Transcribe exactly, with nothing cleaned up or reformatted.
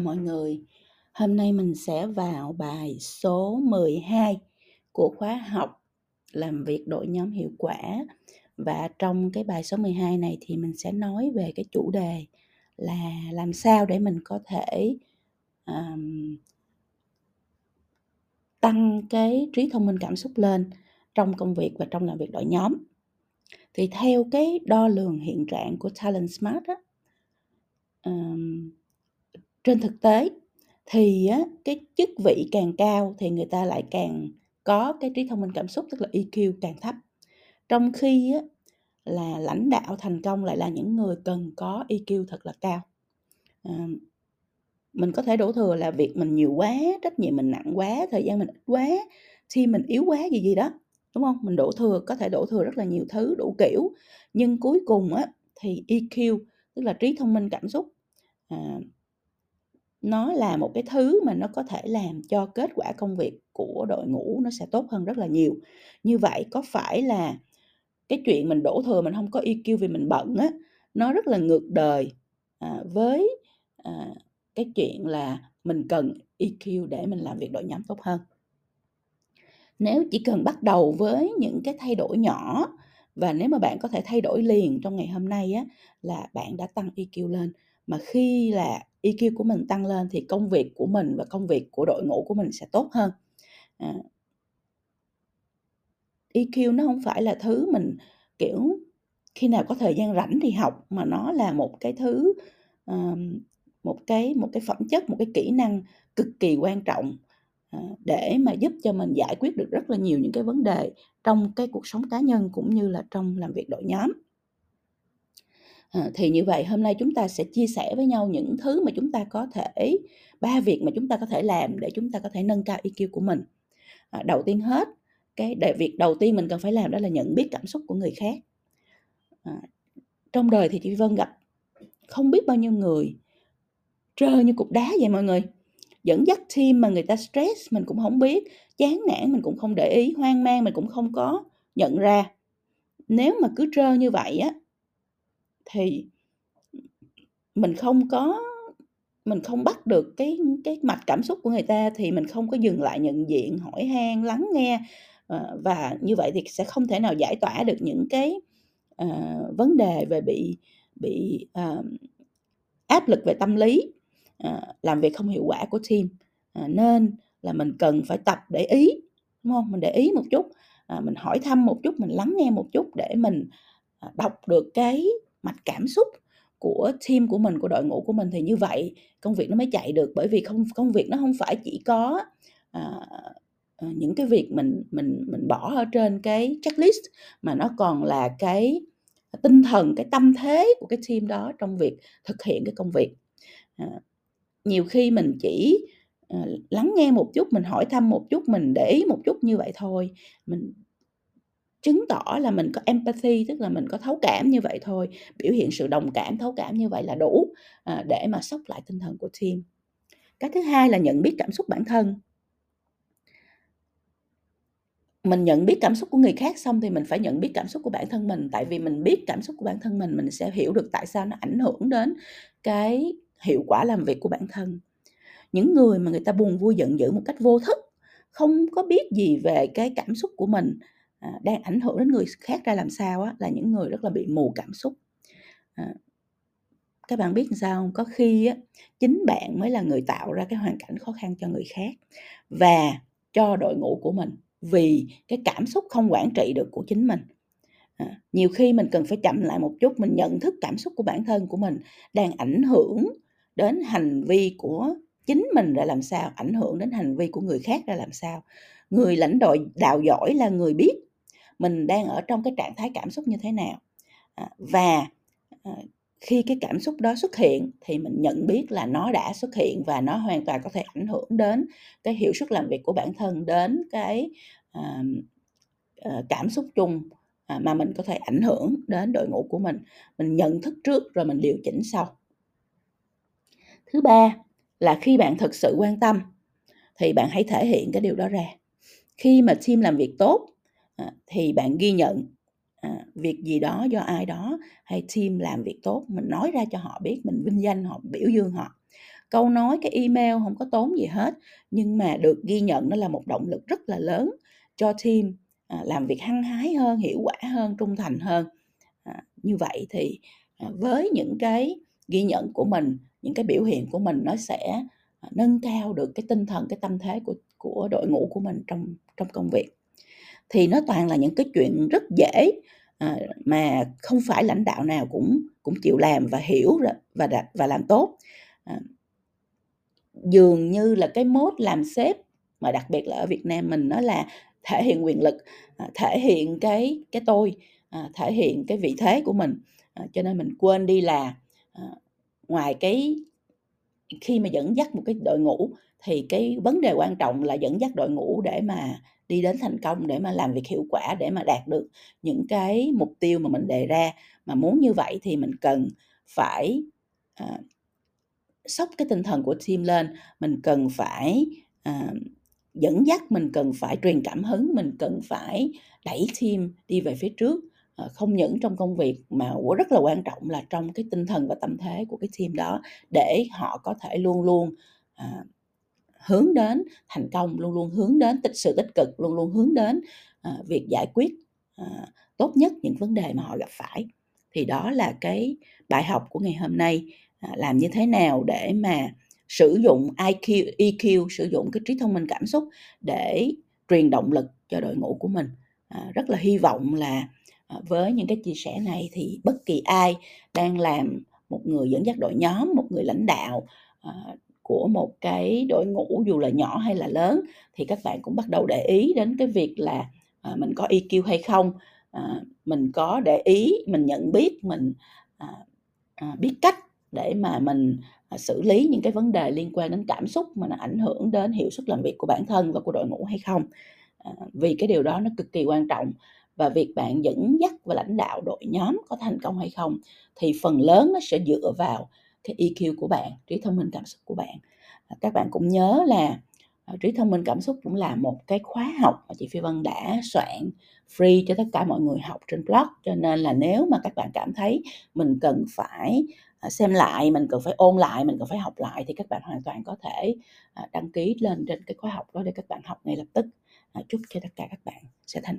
chào mọi người. Hôm nay mình sẽ vào bài số mười hai của khóa học làm việc đội nhóm hiệu quả. Và trong cái bài số mười hai này thì mình sẽ nói về cái chủ đề là làm sao để mình có thể um, tăng cái trí thông minh cảm xúc lên trong công việc và trong làm việc đội nhóm. Thì theo cái đo lường hiện trạng của Talent Smart á, um, trên thực tế thì á, cái chức vị càng cao thì người ta lại càng có cái trí thông minh cảm xúc, tức là E Q càng thấp. Trong khi á, là lãnh đạo thành công lại là những người cần có E Q thật là cao. À, mình có thể đổ thừa là việc mình nhiều quá, trách nhiệm mình nặng quá, thời gian mình ít quá, team mình yếu quá gì gì đó, đúng không? Mình đổ thừa, có thể đổ thừa rất là nhiều thứ đủ kiểu. Nhưng cuối cùng á, thì E Q, tức là trí thông minh cảm xúc, à, nó là một cái thứ mà nó có thể làm cho kết quả công việc của đội ngũ nó sẽ tốt hơn rất là nhiều. Như vậy có phải là cái chuyện mình đổ thừa mình không có E Q vì mình bận á, nó rất là ngược đời à, với à, cái chuyện là mình cần E Q để mình làm việc đội nhóm tốt hơn. Nếu chỉ cần bắt đầu với những cái thay đổi nhỏ, và nếu mà bạn có thể thay đổi liền trong ngày hôm nay á, là bạn đã tăng E Q lên. Mà khi là E Q của mình tăng lên thì công việc của mình và công việc của đội ngũ của mình sẽ tốt hơn. À, E Q nó không phải là thứ mình kiểu khi nào có thời gian rảnh thì học, mà nó là một cái thứ uh, một cái một cái phẩm chất, một cái kỹ năng cực kỳ quan trọng uh, để mà giúp cho mình giải quyết được rất là nhiều những cái vấn đề trong cái cuộc sống cá nhân cũng như là trong làm việc đội nhóm. À, thì như vậy hôm nay chúng ta sẽ chia sẻ với nhau những thứ mà chúng ta có thể, ba việc mà chúng ta có thể làm để chúng ta có thể nâng cao E Q của mình. À, đầu tiên hết, cái việc đầu tiên mình cần phải làm đó là nhận biết cảm xúc của người khác. À, trong đời thì chị Vân gặp không biết bao nhiêu người trơ như cục đá vậy mọi người. Dẫn dắt team mà người ta stress mình cũng không biết, chán nản mình cũng không để ý, hoang mang mình cũng không có nhận ra. Nếu mà cứ trơ như vậy á, thì mình không có mình không bắt được cái cái mạch cảm xúc của người ta, thì mình không có dừng lại nhận diện, hỏi han, lắng nghe, và như vậy thì sẽ không thể nào giải tỏa được những cái uh, vấn đề về bị bị uh, áp lực về tâm lý, uh, làm việc không hiệu quả của team. Uh, nên là mình cần phải tập để ý, đúng không? Mình để ý một chút, uh, mình hỏi thăm một chút, mình lắng nghe một chút để mình đọc được cái mạch cảm xúc của team của mình, của đội ngũ của mình, thì như vậy công việc nó mới chạy được. Bởi vì không công việc nó không phải chỉ có à, những cái việc mình mình mình bỏ ở trên cái checklist, mà nó còn là cái tinh thần, cái tâm thế của cái team đó trong việc thực hiện cái công việc. À, nhiều khi mình chỉ à, lắng nghe một chút, mình hỏi thăm một chút, mình để ý một chút như vậy thôi, mình chứng tỏ là mình có empathy, tức là mình có thấu cảm như vậy thôi, biểu hiện sự đồng cảm, thấu cảm như vậy là đủ à, để mà sốc lại tinh thần của team. Cái thứ hai là nhận biết cảm xúc bản thân. Mình nhận biết cảm xúc của người khác xong thì mình phải nhận biết cảm xúc của bản thân mình. Tại vì mình biết cảm xúc của bản thân mình, mình sẽ hiểu được tại sao nó ảnh hưởng đến cái hiệu quả làm việc của bản thân. Những người mà người ta buồn vui giận dữ một cách vô thức, không có biết gì về cái cảm xúc của mình À, đang ảnh hưởng đến người khác ra làm sao á, là những người rất là bị mù cảm xúc. À, các bạn biết sao không? Có khi á, chính bạn mới là người tạo ra cái hoàn cảnh khó khăn cho người khác và cho đội ngũ của mình, vì cái cảm xúc không quản trị được của chính mình. À, nhiều khi mình cần phải chậm lại một chút, mình nhận thức cảm xúc của bản thân của mình đang ảnh hưởng đến hành vi của chính mình ra làm sao, ảnh hưởng đến hành vi của người khác ra làm sao. Người lãnh đạo giỏi là người biết mình đang ở trong cái trạng thái cảm xúc như thế nào. À, và à, khi cái cảm xúc đó xuất hiện thì mình nhận biết là nó đã xuất hiện và nó hoàn toàn có thể ảnh hưởng đến cái hiệu suất làm việc của bản thân, đến cái à, à, cảm xúc chung à, mà mình có thể ảnh hưởng đến đội ngũ của mình. Mình nhận thức trước rồi mình điều chỉnh sau. Thứ ba là khi bạn thực sự quan tâm thì bạn hãy thể hiện cái điều đó ra. Khi mà team làm việc tốt thì bạn ghi nhận việc gì đó do ai đó hay team làm việc tốt, mình nói ra cho họ biết, mình vinh danh họ, biểu dương họ. câu nói, cái email không có tốn gì hết, nhưng mà được ghi nhận nó là một động lực rất là lớn cho team làm việc hăng hái hơn, hiệu quả hơn, trung thành hơn. À, như vậy thì với những cái ghi nhận của mình, những cái biểu hiện của mình, nó sẽ nâng cao được cái tinh thần, cái tâm thế của, của đội ngũ của mình trong, trong công việc. Thì nó toàn là những cái chuyện rất dễ à, mà không phải lãnh đạo nào cũng, cũng chịu làm và hiểu và, và làm tốt. À, dường như là cái mốt làm sếp, mà đặc biệt là ở Việt Nam mình, nó là thể hiện quyền lực, à, thể hiện cái, cái tôi, à, thể hiện cái vị thế của mình. À, cho nên mình quên đi là à, ngoài cái khi mà dẫn dắt một cái đội ngũ thì cái vấn đề quan trọng là dẫn dắt đội ngũ để mà đi đến thành công, để mà làm việc hiệu quả, để mà đạt được những cái mục tiêu mà mình đề ra. Mà muốn như vậy thì mình cần phải à, sốc cái tinh thần của team lên, mình cần phải à, dẫn dắt, mình cần phải truyền cảm hứng, mình cần phải đẩy team đi về phía trước. À, không những trong công việc mà rất là quan trọng là trong cái tinh thần và tâm thế của cái team đó, để họ có thể luôn luôn à, hướng đến thành công, luôn luôn hướng đến tích sự tích cực, luôn luôn hướng đến à, việc giải quyết à, tốt nhất những vấn đề mà họ gặp phải. Thì đó là cái bài học của ngày hôm nay, à, làm như thế nào để mà sử dụng I Q, E Q, sử dụng cái trí thông minh cảm xúc để truyền động lực cho đội ngũ của mình. À, rất là hy vọng là à, với những cái chia sẻ này thì bất kỳ ai đang làm một người dẫn dắt đội nhóm, một người lãnh đạo à, của một cái đội ngũ dù là nhỏ hay là lớn, thì các bạn cũng bắt đầu để ý đến cái việc là à, mình có E Q hay không, à, mình có để ý, mình nhận biết, mình à, à, biết cách để mà mình xử lý những cái vấn đề liên quan đến cảm xúc mà nó ảnh hưởng đến hiệu suất làm việc của bản thân và của đội ngũ hay không. À, vì cái điều đó nó cực kỳ quan trọng. Và việc bạn dẫn dắt và lãnh đạo đội nhóm có thành công hay không thì phần lớn nó sẽ dựa vào cái E Q của bạn, trí thông minh cảm xúc của bạn. À, các bạn cũng nhớ là à, trí thông minh cảm xúc cũng là một cái khóa học mà chị Phi Vân đã soạn free cho tất cả mọi người học trên blog. Cho nên là nếu mà các bạn cảm thấy mình cần phải xem lại, mình cần phải ôn lại, mình cần phải học lại, thì các bạn hoàn toàn có thể đăng ký lên trên cái khóa học đó để các bạn học ngay lập tức. Chúc cho tất cả các bạn sẽ thành